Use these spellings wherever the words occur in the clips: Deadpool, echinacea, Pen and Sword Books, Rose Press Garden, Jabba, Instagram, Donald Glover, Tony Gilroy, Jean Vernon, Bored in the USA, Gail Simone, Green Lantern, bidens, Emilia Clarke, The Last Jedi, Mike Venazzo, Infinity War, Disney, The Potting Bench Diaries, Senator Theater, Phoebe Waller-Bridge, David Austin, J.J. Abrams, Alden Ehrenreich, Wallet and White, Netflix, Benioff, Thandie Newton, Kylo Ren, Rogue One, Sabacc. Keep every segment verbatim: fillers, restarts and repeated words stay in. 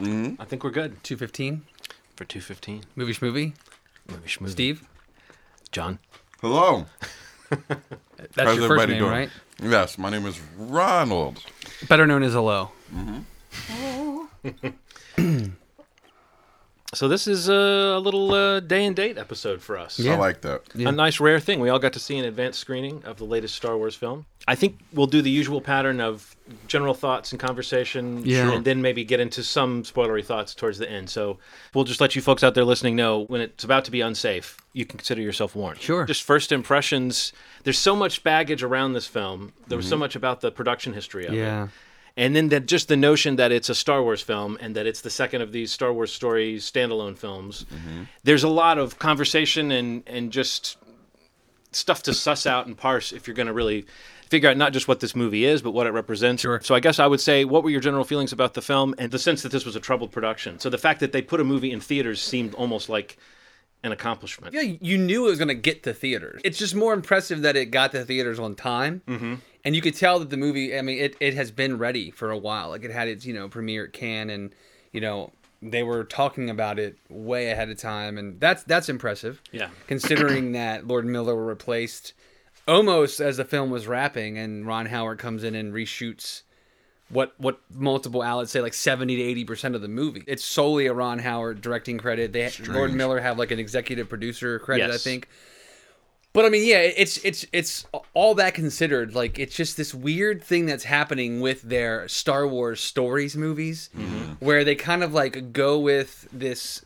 Mm-hmm. I think we're good. two fifteen For two fifteen Movie Schmovie. Movie Schmovie. Steve. John. Hello. That's How's your first name, doing? Right? Yes, my name is Ronald. Better known as Hello. Mm-hmm. Hello. So this is a little uh, day and date episode for us. Yeah. I like that. Yeah. A nice rare thing. We all got to see an advanced screening of the latest Star Wars film. I think we'll do the usual pattern of general thoughts and conversation, yeah. and then maybe get into some spoilery thoughts towards the end. So we'll just let you folks out there listening know when it's about to be unsafe, you can consider yourself warned. Sure. Just first impressions. There's so much baggage around this film. There was mm-hmm. so much about the production history of yeah. it. And then the, just the notion that it's a Star Wars film and that it's the second of these Star Wars story standalone films. Mm-hmm. There's a lot of conversation and, and just stuff to suss out and parse if you're going to really figure out not just what this movie is, but what it represents. Sure. So I guess I would say, what were your general feelings about the film and the sense that this was a troubled production? So the fact that they put a movie in theaters seemed almost like an accomplishment. Yeah, you knew it was going to get to theaters. It's just more impressive that it got to theaters on time. Mm-hmm. And you could tell that the movie, I mean, it, it has been ready for a while. Like, it had its, you know, premiere at Cannes, and, you know, they were talking about it way ahead of time. And that's that's impressive. Yeah. Considering that Lord Miller were replaced almost as the film was wrapping, and Ron Howard comes in and reshoots what what multiple outlets say, like seventy to eighty percent of the movie. It's solely a Ron Howard directing credit. They Strange. Lord Miller have, like, an executive producer credit, yes. I think. But I mean, yeah, it's it's it's all that considered, like, it's just this weird thing that's happening with their Star Wars stories movies, mm-hmm. where they kind of like go with this,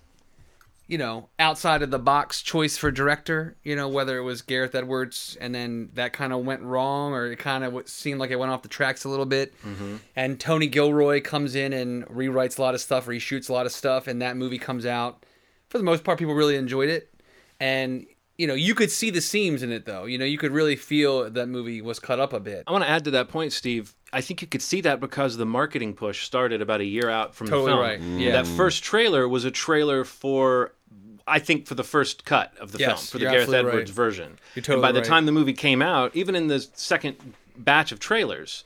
you know, outside of the box choice for director. You know, whether it was Gareth Edwards, and then that kind of went wrong, or it kind of seemed like it went off the tracks a little bit. Mm-hmm. And Tony Gilroy comes in and rewrites a lot of stuff, reshoots a lot of stuff, and that movie comes out. For the most part, people really enjoyed it, and. You know, you could see the seams in it, though. You know, you could really feel that movie was cut up a bit. I want to add to that point, Steve. I think you could see that because the marketing push started about a year out from totally the film. Right. Mm. Yeah. That first trailer was a trailer for, I think, for the first cut of the yes, film, for the Gareth Edwards right. version. You're totally and by the right. time the movie came out, even in the second batch of trailers,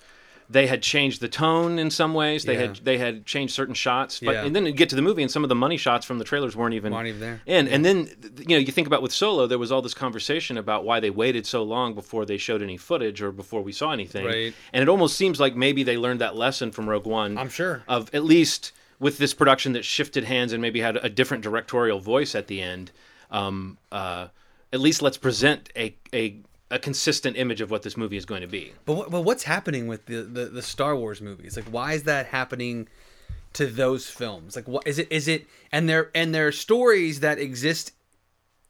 they had changed the tone in some ways. They yeah. had they had changed certain shots, but yeah. and then you get to the movie, and some of the money shots from the trailers weren't even, weren't even there. In. Yeah. And then you know you think about with Solo, there was all this conversation about why they waited so long before they showed any footage or before we saw anything. Right. And it almost seems like maybe they learned that lesson from Rogue One. I'm sure of at least with this production that shifted hands and maybe had a different directorial voice at the end. Um, uh, at least let's present a a. a consistent image of what this movie is going to be. But what, well, what's happening with the, the, the Star Wars movies? Like, why is that happening to those films? Like, what is it? Is it and there and there are stories that exist,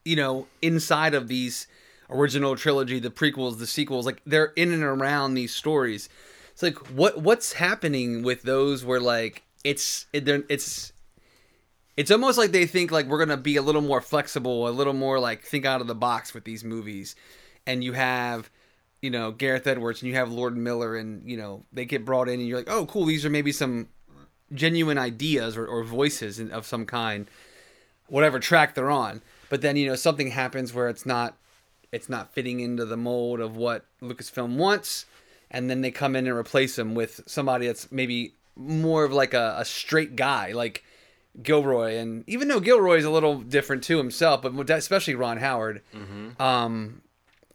you know, inside of these original trilogy, the prequels, the sequels. Like, they're in and around these stories. It's like what what's happening with those where like it's it's. It's almost like they think like we're gonna be a little more flexible, a little more like think out of the box with these movies. And you have, you know, Gareth Edwards and you have Lord Miller and, you know, they get brought in and you're like, oh, cool, these are maybe some genuine ideas or, or voices in, of some kind, whatever track they're on. But then, you know, something happens where it's not it's not fitting into the mold of what Lucasfilm wants. And then they come in and replace him with somebody that's maybe more of like a, a straight guy, like Gilroy. And even though Gilroy is a little different to himself, but especially Ron Howard, mm-hmm. um...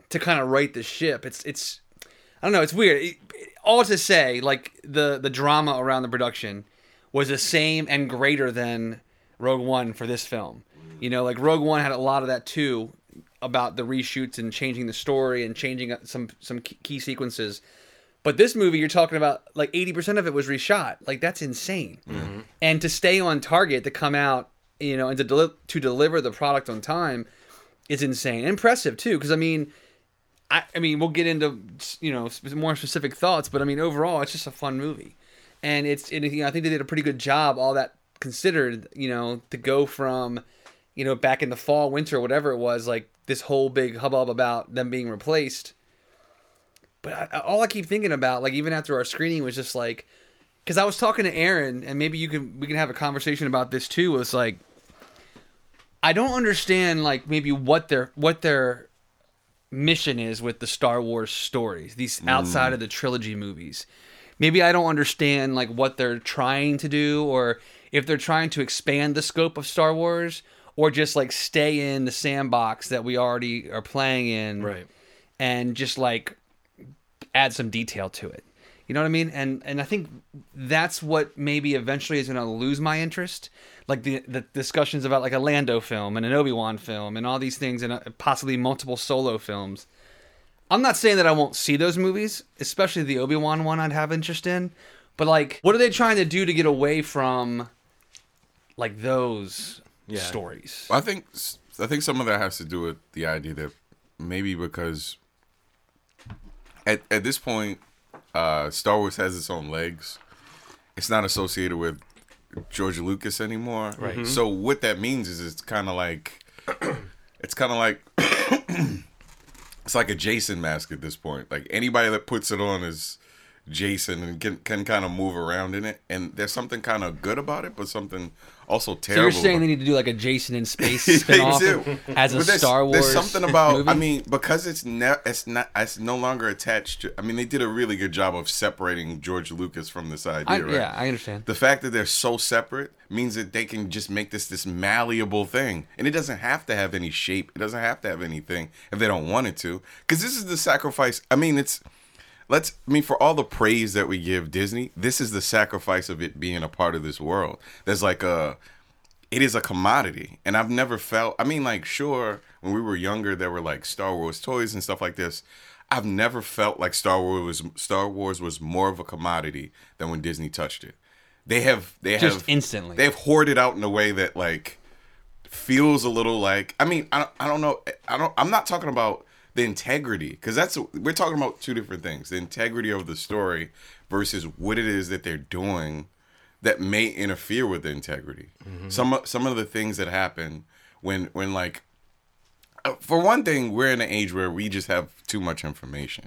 to kind of right the ship. It's, it's, I don't know, it's weird. It, it, all to say, like, the, the drama around the production was the same and greater than Rogue One for this film. You know, like, Rogue One had a lot of that, too, about the reshoots and changing the story and changing some, some key sequences. But this movie, you're talking about, like, eighty percent of it was reshot. Like, that's insane. Mm-hmm. And to stay on target, to come out, you know, and to, deli- to deliver the product on time is insane. And impressive, too, because, I mean... I, I mean, we'll get into, you know, more specific thoughts, but I mean, overall, it's just a fun movie. And it's, and, you know, I think they did a pretty good job, all that considered, you know, to go from, you know, back in the fall, winter, whatever it was, like this whole big hubbub about them being replaced. But I, all I keep thinking about, like even after our screening was just like, because I was talking to Aaron, and maybe you can, we can have a conversation about this too, was like, I don't understand like maybe what they're, what they're, mission is with the Star Wars stories, these outside mm. of the trilogy movies. Maybe I don't understand like what they're trying to do, or if they're trying to expand the scope of Star Wars or just like stay in the sandbox that we already are playing in, right? And just like add some detail to it. You know what I mean? And and I think that's what maybe eventually is going to lose my interest. Like the, the discussions about like a Lando film and an Obi-Wan film and all these things and possibly multiple solo films. I'm not saying that I won't see those movies, especially the Obi-Wan one I'd have interest in. But like, what are they trying to do to get away from like those yeah. stories? Well, I think I think some of that has to do with the idea that maybe because at at this point, Uh, Star Wars has its own legs. It's not associated with George Lucas anymore. Right. Mm-hmm. So what that means is it's kind of like it's kind of like it's like a Jason mask at this point. Like anybody that puts it on is Jason and can can kind of move around in it. And there's something kind of good about it, but something also terrible. So you're saying they need to do like a Jason in space spinoff as a Star Wars movie? There's something about movie? I mean, because it's ne- it's not it's no longer attached to. I mean, they did a really good job of separating George Lucas from this idea, I, right? Yeah, I understand. The fact that they're so separate means that they can just make this this malleable thing, and it doesn't have to have any shape. It doesn't have to have anything if they don't want it to. Because this is the sacrifice. I mean, it's. Let's. I mean, for all the praise that we give Disney, this is the sacrifice of it being a part of this world. There's like a, it is a commodity, and I've never felt. I mean, like sure, when we were younger, there were like Star Wars toys and stuff like this. I've never felt like Star Wars was Star Wars was more of a commodity than when Disney touched it. They have they have just instantly. They've hoarded out in a way that like feels a little like. I mean, I don't, I don't know. I don't. I'm not talking about. The integrity, because that's we're talking about two different things: the integrity of the story versus what it is that they're doing that may interfere with the integrity. Mm-hmm. Some some of the things that happen when when like, for one thing, we're in an age where we just have too much information,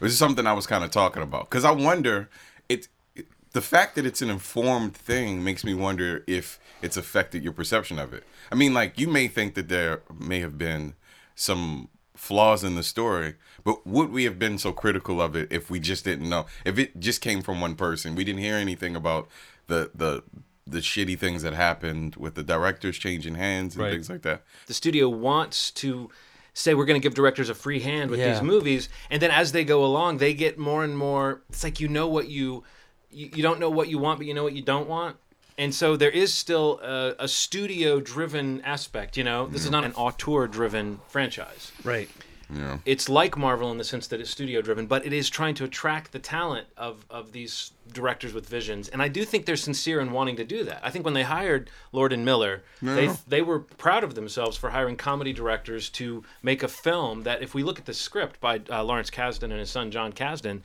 which is something I was kind of talking about. Because I wonder it, it the fact that it's an informed thing makes me wonder if it's affected your perception of it. I mean, like you may think that there may have been some flaws in the story, but would we have been so critical of it if we just didn't know? If it just came from one person, we didn't hear anything about the the the shitty things that happened with the directors changing hands and right. things like that. The studio wants to say we're going to give directors a free hand with yeah. these movies, and then as they go along, they get more and more. It's like you know what you you, you don't know what you want, but you know what you don't want. And so there is still a, a studio-driven aspect, you know? This yeah. is not an auteur-driven franchise. Right. Yeah. It's like Marvel in the sense that it's studio-driven, but it is trying to attract the talent of, of these directors with visions. And I do think they're sincere in wanting to do that. I think when they hired Lord and Miller, yeah. they they were proud of themselves for hiring comedy directors to make a film that, if we look at the script by uh, Lawrence Kasdan and his son John Kasdan,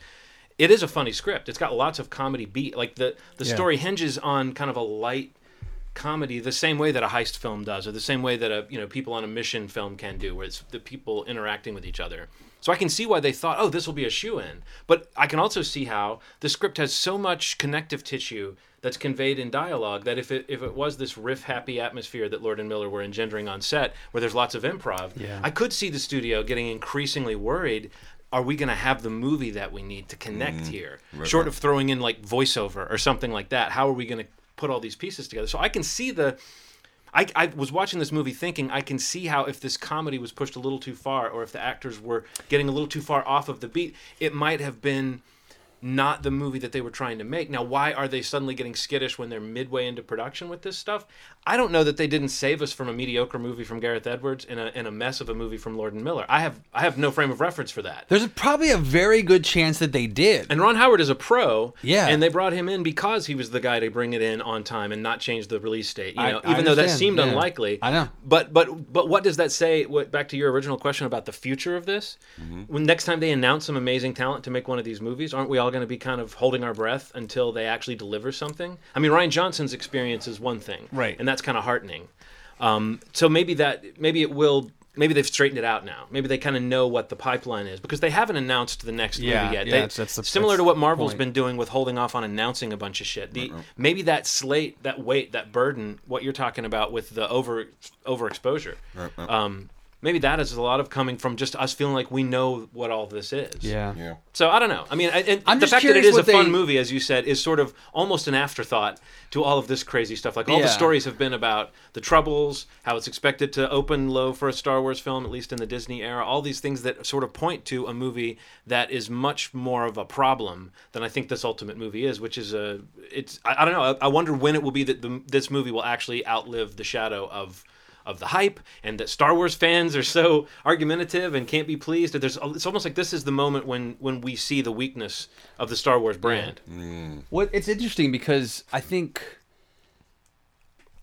it is a funny script. It's got lots of comedy beat. Like the, the yeah. story hinges on kind of a light comedy, the same way that a heist film does, or the same way that a you know people on a mission film can do, where it's the people interacting with each other. So I can see why they thought, oh, this will be a shoe-in. But I can also see how the script has so much connective tissue that's conveyed in dialogue that if it if it was this riff-happy atmosphere that Lord and Miller were engendering on set, where there's lots of improv, yeah. I could see the studio getting increasingly worried. Are we going to have the movie that we need to connect mm-hmm. here? Right. Short of throwing in like voiceover or something like that, how are we going to put all these pieces together? So I can see the... I, I was watching this movie thinking, I can see how if this comedy was pushed a little too far or if the actors were getting a little too far off of the beat, it might have been not the movie that they were trying to make. Now, why are they suddenly getting skittish when they're midway into production with this stuff? I don't know that they didn't save us from a mediocre movie from Gareth Edwards and a, and a mess of a movie from Lord and Miller. I have I have no frame of reference for that. There's a, probably a very good chance that they did. And Ron Howard is a pro, yeah. and they brought him in because he was the guy to bring it in on time and not change the release date. You know, I, even I though that seemed yeah. unlikely. I know. But but but what does that say? What, back to your original question about the future of this. Mm-hmm. When next time they announce some amazing talent to make one of these movies, aren't we all going to be kind of holding our breath until they actually deliver something? I mean, Ryan Johnson's experience is one thing, right? And that's kind of heartening. Um, so maybe that, maybe it will, maybe they've straightened it out now. Maybe they kind of know what the pipeline is because they haven't announced the next yeah, movie yet. Yeah, they, that's, that's the, similar that's to what Marvel's point. Been doing with holding off on announcing a bunch of shit. The, mm-hmm. Maybe that slate, that weight, that burden, what you're talking about with the over overexposure. Mm-hmm. Um, maybe that is a lot of coming from just us feeling like we know what all this is. Yeah. yeah. So I don't know. I mean, I, and I'm the fact that it is a they... fun movie, as you said, is sort of almost an afterthought to all of this crazy stuff. Like all yeah. the stories have been about the Troubles, how it's expected to open low for a Star Wars film, at least in the Disney era, all these things that sort of point to a movie that is much more of a problem than I think this ultimate movie is, which is a, it's, I, I don't know. I, I wonder when it will be that the, this movie will actually outlive the shadow of, of the hype, and that Star Wars fans are so argumentative and can't be pleased. That there's, it's almost like this is the moment when, when we see the weakness of the Star Wars brand. Mm. Well, it's interesting because I think,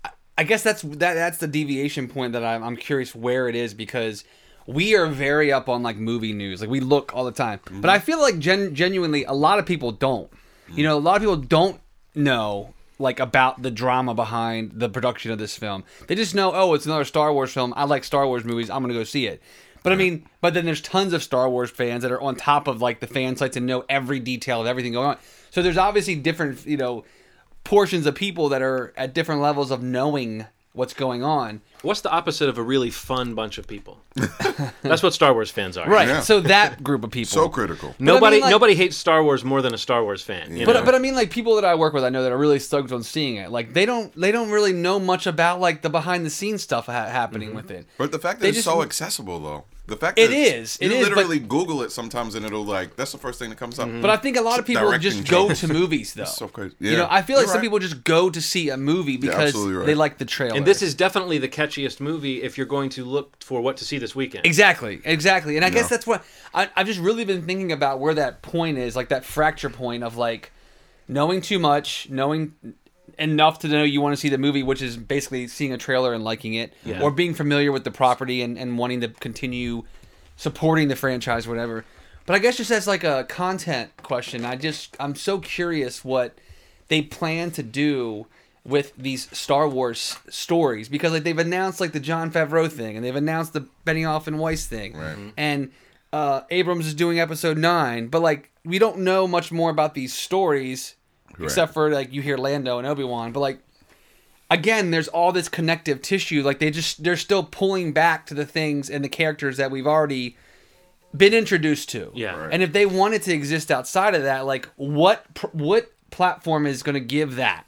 I, I guess that's that that's the deviation point that I'm, I'm curious where it is, because we are very up on like movie news, like we look all the time. Mm-hmm. But I feel like gen, genuinely a lot of people don't. Mm. You know, a lot of people don't know. Like about the drama behind the production of this film. They just know, oh, it's another Star Wars film. I like Star Wars movies. I'm going to go see it. But I mean, but then there's tons of Star Wars fans that are on top of like the fan sites and know every detail of everything going on. So there's obviously different, you know, portions of people that are at different levels of knowing what's going on. What's the opposite of a really fun bunch of people? That's what Star Wars fans are. Right. Yeah. So that group of people. So critical. Nobody I mean, like, nobody hates Star Wars more than a Star Wars fan. Yeah. You know? But but I mean like people that I work with, I know that are really stoked on seeing it. Like they don't they don't really know much about like the behind the scenes stuff ha- happening mm-hmm. with it. But the fact that they it's just, so accessible though. The fact that it is. It you is, literally but, Google it sometimes and it'll like, that's the first thing that comes up. Mm-hmm. But I think a lot of people Directing just go to movies though. That's so crazy. Yeah. You know, I feel like You're some right. people just go to see a movie because yeah, right. they like the trailer. And this is definitely the catchiest movie if you're going to look for what to see this weekend. Exactly. Exactly. And I no. guess that's what I, I've just really been thinking about, where that point is, like that fracture point of like knowing too much, knowing enough to know you want to see the movie, which is basically seeing a trailer and liking it, yeah. or being familiar with the property and, and wanting to continue supporting the franchise, whatever. But I guess just as like a content question, I just, I'm so curious what they plan to do with these Star Wars stories, because like they've announced like the Jon Favreau thing, and they've announced the Benioff and Weiss thing, right. and uh, Abrams is doing Episode Nine, but like we don't know much more about these stories. Right. Except for, like, you hear Lando and Obi-Wan. But, like, again, there's all this connective tissue. Like, they just, they're still pulling back to the things and the characters that we've already been introduced to. Yeah. Right. And if they wanted to exist outside of that, like, what what platform is going to give that?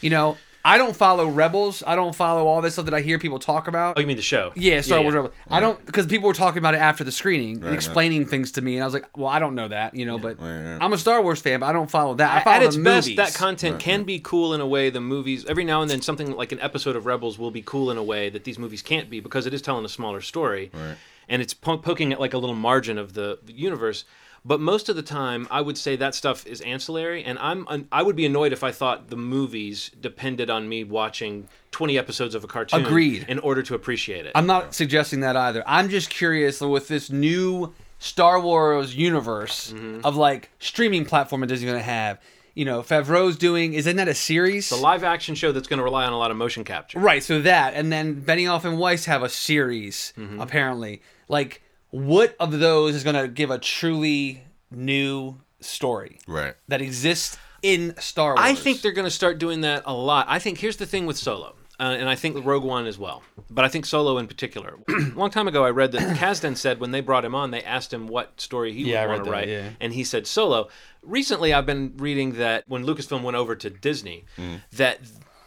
You know, I don't follow Rebels. I don't follow all this stuff that I hear people talk about. Oh, you mean the show? Yeah, Star yeah, Wars yeah. Rebels. Yeah. I don't, because people were talking about it after the screening right, and explaining right. things to me, and I was like, well, I don't know that, you know, yeah. but right, right. I'm a Star Wars fan, but I don't follow that. I follow At its the movies. Best, that content right, can right. be cool in a way the movies, every now and then something like an episode of Rebels will be cool in a way that these movies can't be, because it is telling a smaller story, right. and it's po- poking at like a little margin of the universe. But most of the time, I would say that stuff is ancillary, and I'm I would be annoyed if I thought the movies depended on me watching twenty episodes of a cartoon Agreed. in order to appreciate it. I'm not yeah. suggesting that either. I'm just curious with this new Star Wars universe mm-hmm. of like streaming platform that Disney's going to have. You know, Favreau's doing, isn't that a series? The live action show that's going to rely on a lot of motion capture. Right, so that, and then Benioff and Weiss have a series, mm-hmm. apparently. Like, what of those is going to give a truly new story right. that exists in Star Wars? I think they're going to start doing that a lot. I think here's the thing with Solo, uh, and I think Rogue One as well, but I think Solo in particular. A long time ago, I read that Kasdan said when they brought him on, they asked him what story he yeah, would want to write, yeah. and he said Solo. Recently, I've been reading that when Lucasfilm went over to Disney, mm. that...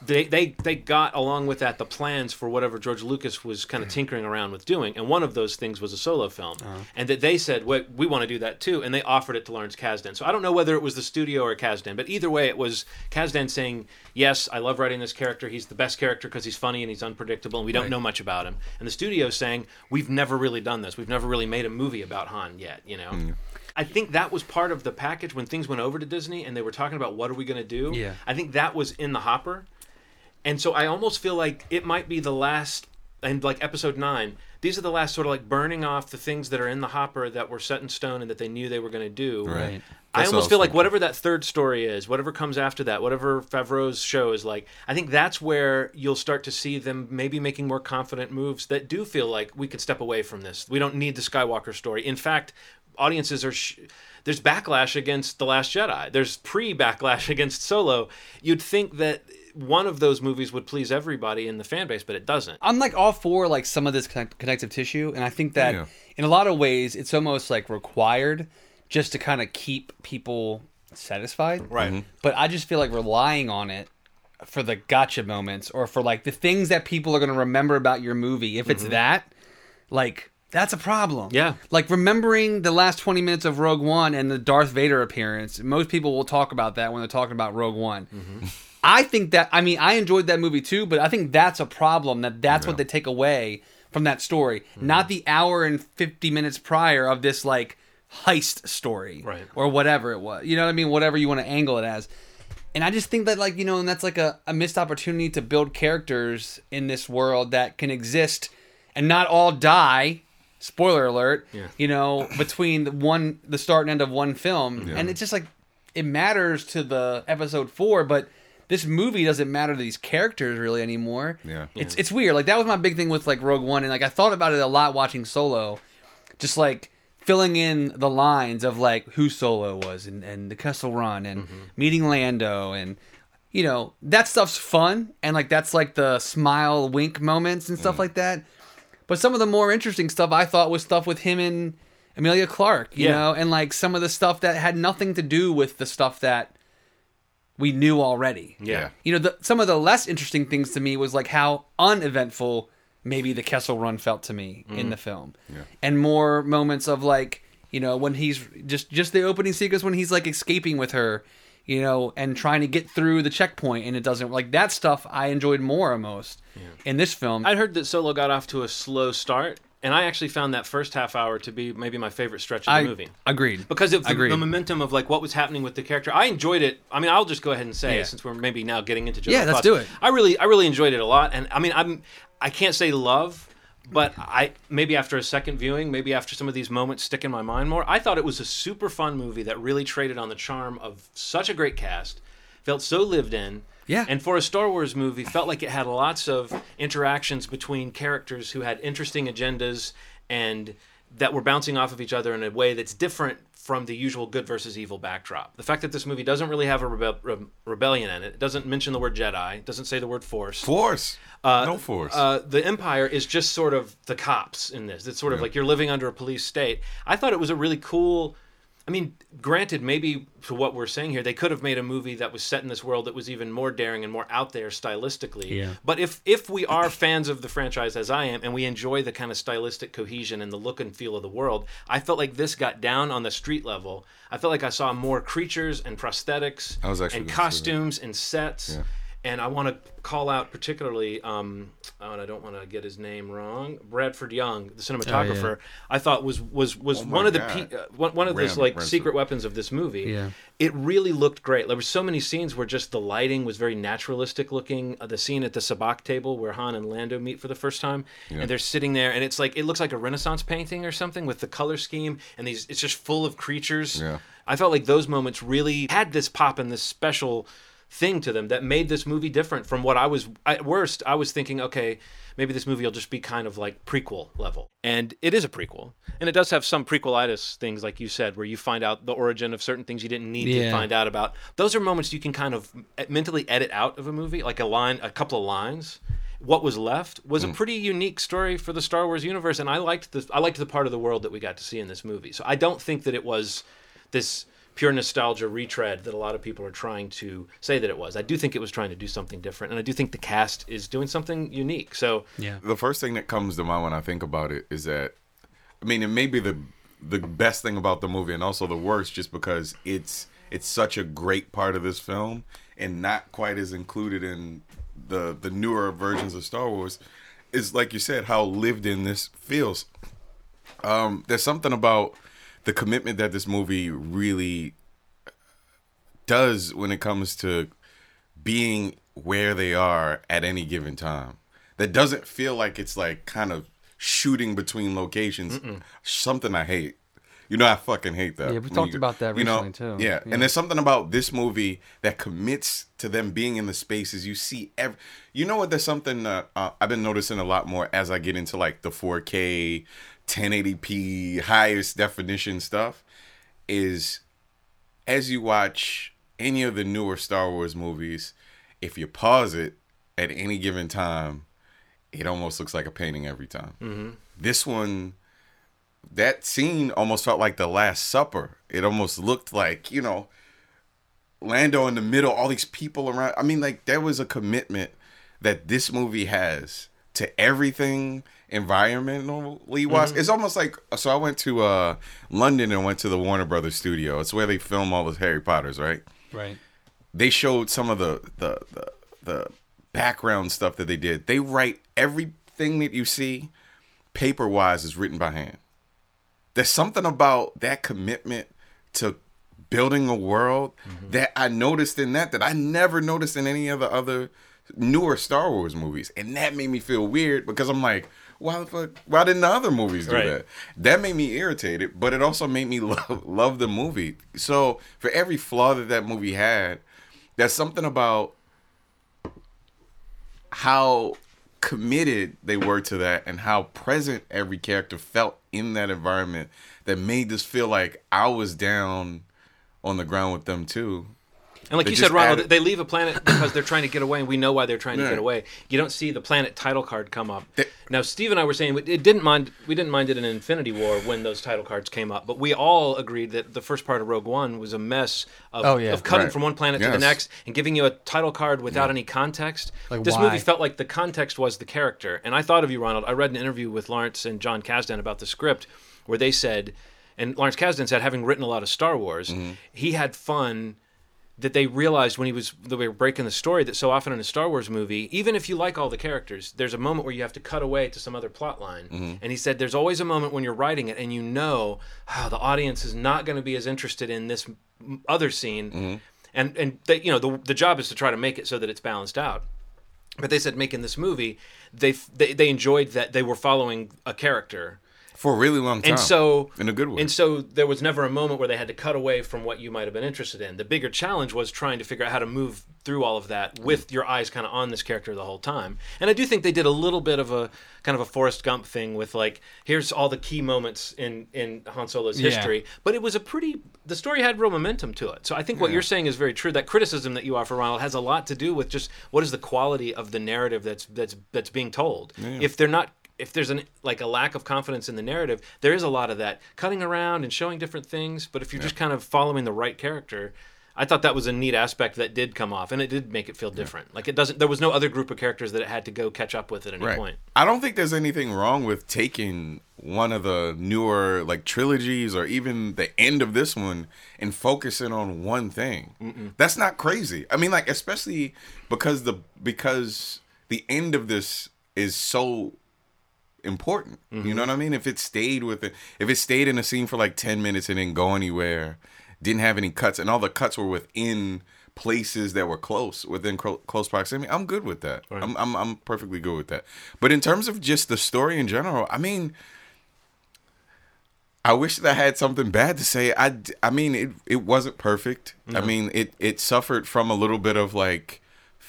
They, they they got, along with that, the plans for whatever George Lucas was kind of tinkering around with doing, and one of those things was a Solo film, uh-huh. and that they said, wait, we want to do that too, and they offered it to Lawrence Kasdan. So I don't know whether it was the studio or Kasdan, but either way, it was Kasdan saying, yes, I love writing this character, he's the best character because he's funny and he's unpredictable, and we don't right. know much about him. And the studio saying, we've never really done this, we've never really made a movie about Han yet, you know? Mm. I think that was part of the package when things went over to Disney and they were talking about what are we going to do. Yeah. I think that was in the hopper. And so I almost feel like it might be the last, and like episode nine, these are the last sort of like burning off the things that are in the hopper that were set in stone and that they knew they were going to do. Right. I that's almost feel like whatever that third story is, whatever comes after that, whatever Favreau's show is like, I think that's where you'll start to see them maybe making more confident moves that do feel like we could step away from this. We don't need the Skywalker story. In fact, audiences are... Sh- There's backlash against The Last Jedi. There's pre-backlash against Solo. You'd think that one of those movies would please everybody in the fan base, but it doesn't. I'm like all for like some of this connect- connective tissue, and I think that yeah. in a lot of ways it's almost like required just to kind of keep people satisfied. Right. Mm-hmm. But I just feel like relying on it for the gotcha moments or for like the things that people are going to remember about your movie. If it's mm-hmm. that, like that's a problem. Yeah. Like remembering the last twenty minutes of Rogue One and the Darth Vader appearance. Most people will talk about that when they're talking about Rogue One. Mm-hmm. I think that, I mean, I enjoyed that movie too, but I think that's a problem, that that's yeah. what they take away from that story. Mm-hmm. Not the hour and fifty minutes prior of this like heist story right. or whatever it was. You know what I mean? Whatever you want to angle it as. And I just think that, like, you know, and that's like a, a missed opportunity to build characters in this world that can exist and not all die. Spoiler alert. Yeah. You know, between the one, the start and end of one film. Yeah. And it's just like, it matters to the episode four, but this movie doesn't matter to these characters really anymore. Yeah. It's it's weird. Like, that was my big thing with like Rogue One. And like, I thought about it a lot watching Solo, just like filling in the lines of like who Solo was and, and the Kessel Run and mm-hmm. meeting Lando, and you know, that stuff's fun. And like, that's like the smile wink moments and stuff mm. like that. But some of the more interesting stuff I thought was stuff with him and Emilia Clarke, you yeah. know, and like some of the stuff that had nothing to do with the stuff that we knew already. Yeah. You know, the, some of the less interesting things to me was like how uneventful maybe the Kessel Run felt to me mm. in the film. Yeah. And more moments of like, you know, when he's just, just the opening sequence when he's like escaping with her, you know, and trying to get through the checkpoint and it doesn't, like that stuff I enjoyed more almost yeah. in this film. I heard that Solo got off to a slow start. And I actually found that first half hour to be maybe my favorite stretch of the I movie. Agreed. Because of the, agreed. the momentum of like what was happening with the character. I enjoyed it. I mean, I'll just go ahead and say, yeah. since we're maybe now getting into July yeah, let's thoughts, do it. I really, I really enjoyed it a lot. And I mean, I'm, I can't say love, but I maybe after a second viewing, maybe after some of these moments stick in my mind more. I thought it was a super fun movie that really traded on the charm of such a great cast, felt so lived in. Yeah. And for a Star Wars movie, felt like it had lots of interactions between characters who had interesting agendas and that were bouncing off of each other in a way that's different from the usual good versus evil backdrop. The fact that this movie doesn't really have a rebe- re- rebellion in it, doesn't mention the word Jedi, doesn't say the word Force. Force? Uh, no Force. Uh, the Empire is just sort of the cops in this. It's sort of yeah. like you're living under a police state. I thought it was a really cool... I mean, granted, maybe to what we're saying here, they could have made a movie that was set in this world that was even more daring and more out there stylistically. Yeah. But if if we are fans of the franchise, as I am, and we enjoy the kind of stylistic cohesion and the look and feel of the world, I felt like this got down on the street level. I felt like I saw more creatures and prosthetics and costumes and sets. Yeah. And I want to call out particularly, um, oh, and I don't want to get his name wrong, Bradford Young, the cinematographer, oh, yeah. I thought was was, was oh one of the pe- uh, one, one of Ram, those like Ransom. secret weapons of this movie. Yeah. It really looked great. There were so many scenes where just the lighting was very naturalistic looking. Uh, the scene at the sabacc table where Han and Lando meet for the first time, yeah. and they're sitting there, and it's like it looks like a Renaissance painting or something with the color scheme, and these it's just full of creatures. Yeah. I felt like those moments really had this pop and this special thing to them that made this movie different from what I was at worst. I was thinking, okay, maybe this movie will just be kind of like prequel level, and it is a prequel, and it does have some prequelitis things, like you said, where you find out the origin of certain things you didn't need yeah. to find out about. Those are moments you can kind of mentally edit out of a movie, like a line, a couple of lines. What was left was mm. a pretty unique story for the Star Wars universe, and I liked the I liked the part of the world that we got to see in this movie. So I don't think that it was this pure nostalgia retread that a lot of people are trying to say that it was. I do think it was trying to do something different, and I do think the cast is doing something unique. So, yeah. The first thing that comes to mind when I think about it is that, I mean, it may be the the best thing about the movie and also the worst, just because it's it's such a great part of this film and not quite as included in the the newer versions of Star Wars, is like you said, how lived in this feels. Um, there's something about the commitment that this movie really does when it comes to being where they are at any given time. That doesn't feel like it's like kind of shooting between locations. Mm-mm. Something I hate. You know, I fucking hate that. Yeah, we talked you, about that recently, you know, too. Yeah. yeah, and there's something about this movie that commits to them being in the spaces you see. Every, you know what? There's something uh, uh, I've been noticing a lot more as I get into like the four K, ten eighty p, highest definition stuff. Is as you watch any of the newer Star Wars movies, if you pause it at any given time, it almost looks like a painting every time. Mm-hmm. This one, that scene almost felt like The Last Supper. It almost looked like, you know, Lando in the middle, all these people around. I mean, like, there was a commitment that this movie has to everything environmentally wise. Mm-hmm. It's almost like, so I went to uh, London and went to the Warner Brothers studio. It's where they film all the Harry Potters, right? Right. They showed some of the the the, the background stuff that they did. They write everything that you see paper wise is written by hand. There's something about that commitment to building a world mm-hmm. that I noticed in that that I never noticed in any of the other newer Star Wars movies. And that made me feel weird because I'm like, why the fuck, why didn't the other movies do right. that? That made me irritated, but it also made me love, love the movie. So for every flaw that that movie had, there's something about how committed they were to that and how present every character felt in that environment that made this feel like I was down on the ground with them too. And like they you said, Ronald, added... they leave a planet because they're trying to get away, and we know why they're trying yeah. to get away. You don't see the planet title card come up. They... Now, Steve and I were saying it didn't mind. We didn't mind it in Infinity War when those title cards came up, but we all agreed that the first part of Rogue One was a mess of, oh, yeah. of cutting right. from one planet yes. to the next and giving you a title card without yeah. any context. Like, this why? movie felt like the context was the character. And I thought of you, Ronald. I read an interview with Lawrence and Jon Kasdan about the script where they said, and Lawrence Kasdan said, having written a lot of Star Wars, mm-hmm. he had fun. That they realized when he was they were breaking the story that so often in a Star Wars movie, even if you like all the characters, there's a moment where you have to cut away to some other plot line. Mm-hmm. And he said there's always a moment when you're writing it and you know, oh, the audience is not going to be as interested in this other scene. Mm-hmm. And and they, you know the the job is to try to make it so that it's balanced out. But they said making this movie, they they they enjoyed that they were following a character. For a really long time. And so, in a good way. And so there was never a moment where they had to cut away from what you might have been interested in. The bigger challenge was trying to figure out how to move through all of that with mm. your eyes kind of on this character the whole time. And I do think they did a little bit of a kind of a Forrest Gump thing with like, here's all the key moments in, in Han Solo's yeah. history. But it was a pretty, the story had real momentum to it. So I think what yeah. you're saying is very true. That criticism that you offer, Ronald, has a lot to do with just what is the quality of the narrative that's that's that's being told. Yeah. If they're not If there's an like a lack of confidence in the narrative, there is a lot of that cutting around and showing different things. But if you're yeah. just kind of following the right character, I thought that was a neat aspect that did come off, and it did make it feel different. Yeah. Like it doesn't. There was no other group of characters that it had to go catch up with at any right. point. I don't think there's anything wrong with taking one of the newer like trilogies or even the end of this one and focusing on one thing. Mm-mm. That's not crazy. I mean, like especially because the because the end of this is so. important mm-hmm. you know what I mean? If it stayed with it if it stayed in a scene for like ten minutes and didn't go anywhere, didn't have any cuts, and all the cuts were within places that were close within cl- close proximity, I'm good with that. Right. I'm, I'm I'm perfectly good with that. But in terms of just the story in general, I mean, I wish that I had something bad to say. I, I mean it it wasn't perfect. No. I mean it it suffered from a little bit of like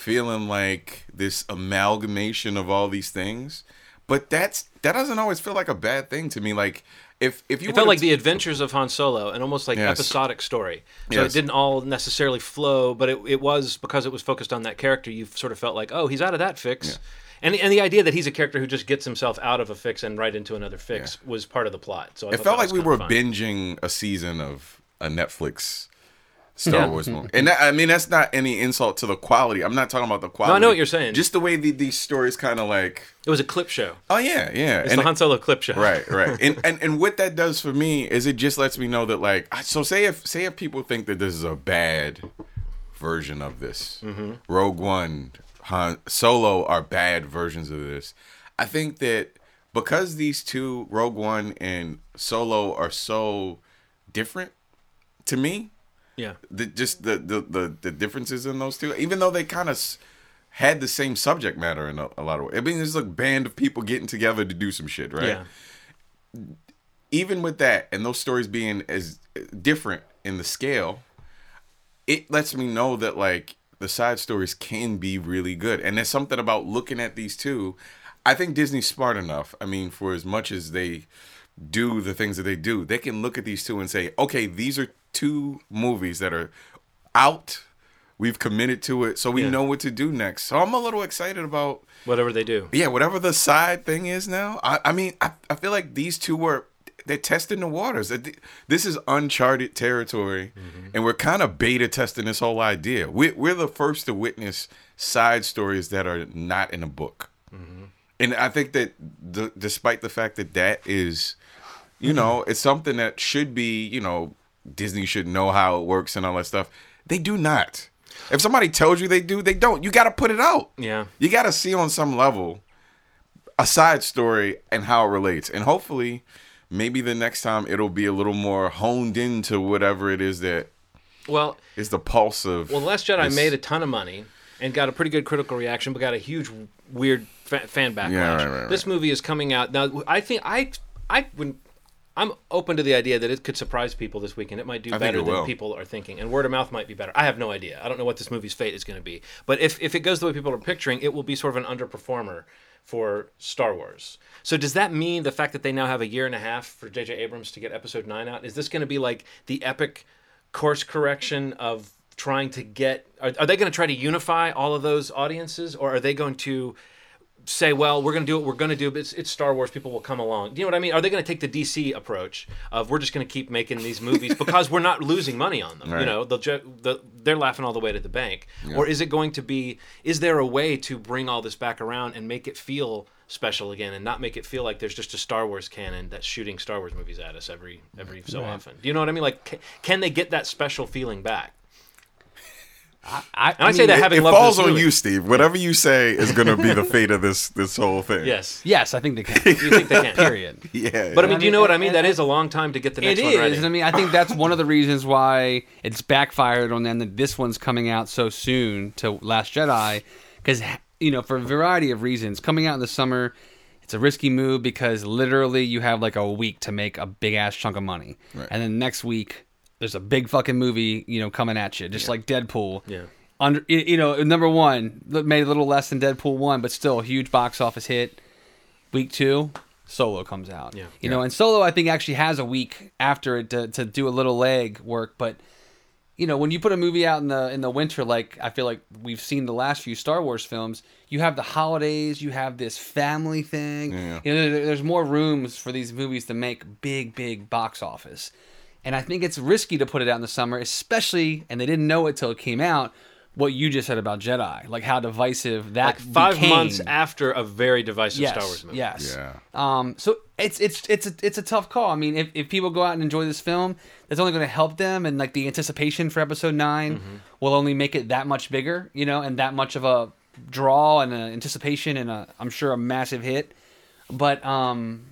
feeling like this amalgamation of all these things. But that's that doesn't always feel like a bad thing to me. Like if if you it felt like t- the adventures of Han Solo, an almost like yes. episodic story. So yes. it didn't all necessarily flow, but it it was because it was focused on that character. You sort of felt like, oh, he's out of that fix, yeah. and and the idea that he's a character who just gets himself out of a fix and right into another fix yeah. was part of the plot. So I it felt like we were fun. binging a season of a Netflix Star yeah. Wars movie, and that, I mean that's not any insult to the quality. I'm not talking about the quality. No, I know what you're saying. Just the way the, these stories kind of like it was a clip show. Oh yeah, yeah. It's and the Han Solo clip show. Right, right. and, and and what that does for me is it just lets me know that like so say if say if people think that this is a bad version of this, mm-hmm. Rogue One, Han Solo are bad versions of this. I think that because these two, Rogue One and Solo, are so different to me. Yeah, the, just the, the, the, the differences in those two, even though they kind of s- had the same subject matter in a, a lot of ways. I mean, there's a band of people getting together to do some shit, right? Yeah. Even with that, and those stories being as different in the scale, it lets me know that like the side stories can be really good. And there's something about looking at these two. I think Disney's smart enough. I mean, for as much as they do the things that they do, they can look at these two and say, okay, these are two movies that are out We've committed to it, so we yeah. know what to do next. So I'm a little excited about... Whatever they do. Yeah, whatever the side thing is now. I, I mean, I, I feel like these two were... They're testing the waters. This is uncharted territory, mm-hmm. and we're kind of beta testing this whole idea. We're, we're the first to witness side stories that are not in a book. Mm-hmm. And I think that d- despite the fact that that is... You mm-hmm. know, it's something that should be... You know, Disney should know how it works and all that stuff. They do not. If somebody tells you they do, they don't. You got to put it out. Yeah. You got to see on some level a side story and how it relates. And hopefully, maybe the next time it'll be a little more honed into whatever it is that well, is the pulse of... Well, The Last Jedi this... made a ton of money and got a pretty good critical reaction, but got a huge, weird fa- fan backlash. Yeah, right, right, right. This movie is coming out... Now, I think... I I wouldn't... I'm open to the idea that it could surprise people this weekend. It might do I better than will. people are thinking. And word of mouth might be better. I have no idea. I don't know what this movie's fate is going to be. But if, if it goes the way people are picturing, it will be sort of an underperformer for Star Wars. So does that mean the fact that they now have a year and a half for J J. Abrams to get Episode Nine out? Is this going to be like the epic course correction of trying to get... Are, are they going to try to unify all of those audiences? Or are they going to... say, well, we're going to do what we're going to do, but it's, it's Star Wars, people will come along. Do you know what I mean? Are they going to take the D C approach of we're just going to keep making these movies because we're not losing money on them? Right. You know, they'll ju- the, they're laughing all the way to the bank. Yeah. Or is it going to be, is there a way to bring all this back around and make it feel special again and not make it feel like there's just a Star Wars canon that's shooting Star Wars movies at us every every so right. often? Do you know what I mean? Like, c- can they get that special feeling back? I, I, I mean, say that having it, it falls on you, Steve. Whatever you say is going to be the fate of this this whole thing. Yes, yes, I think they can. You think they can? Period. Yeah. But I mean, I mean do you know it, what I mean? That is a long time to get the next one ready. It is. I mean, I think that's one of the reasons why it's backfired on them that this one's coming out so soon to Last Jedi, because you know for a variety of reasons, coming out in the summer. It's a risky move because literally you have like a week to make a big ass chunk of money, right. and then next week. There's a big fucking movie, you know, coming at you, just yeah. like Deadpool. Yeah. Under, you know, number one made a little less than Deadpool one, but still a huge box office hit. Week two, Solo comes out. Yeah. You yeah. know, and Solo I think actually has a week after it to, to do a little leg work, but you know, when you put a movie out in the in the winter, like I feel like we've seen the last few Star Wars films, you have the holidays, you have this family thing. Yeah. You know, there, there's more rooms for these movies to make big, big box office. And I think it's risky to put it out in the summer, especially, and they didn't know it till it came out, what you just said about Jedi, like how divisive that became. Like five became. months after a very divisive yes, Star Wars movie. Yes. Yeah. Um, so it's it's it's a, it's a tough call. I mean, if, if people go out and enjoy this film, that's only going to help them, and like the anticipation for Episode Nine mm-hmm. will only make it that much bigger, you know, and that much of a draw and an anticipation and a, I'm sure a massive hit, but. Um,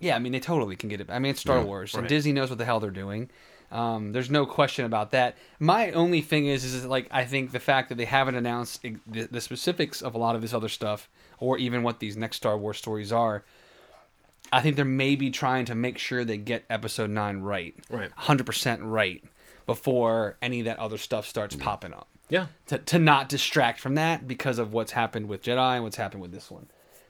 Yeah, I mean, they totally can get it. I mean, it's Star yeah, Wars, right. and Disney knows what the hell they're doing. Um, there's no question about that. My only thing is, is like, I think the fact that they haven't announced the, the specifics of a lot of this other stuff, or even what these next Star Wars stories are, I think they're maybe trying to make sure they get Episode nine right. Right. one hundred percent right, before any of that other stuff starts yeah. popping up. Yeah. To, to not distract from that because of what's happened with Jedi and what's happened with this one.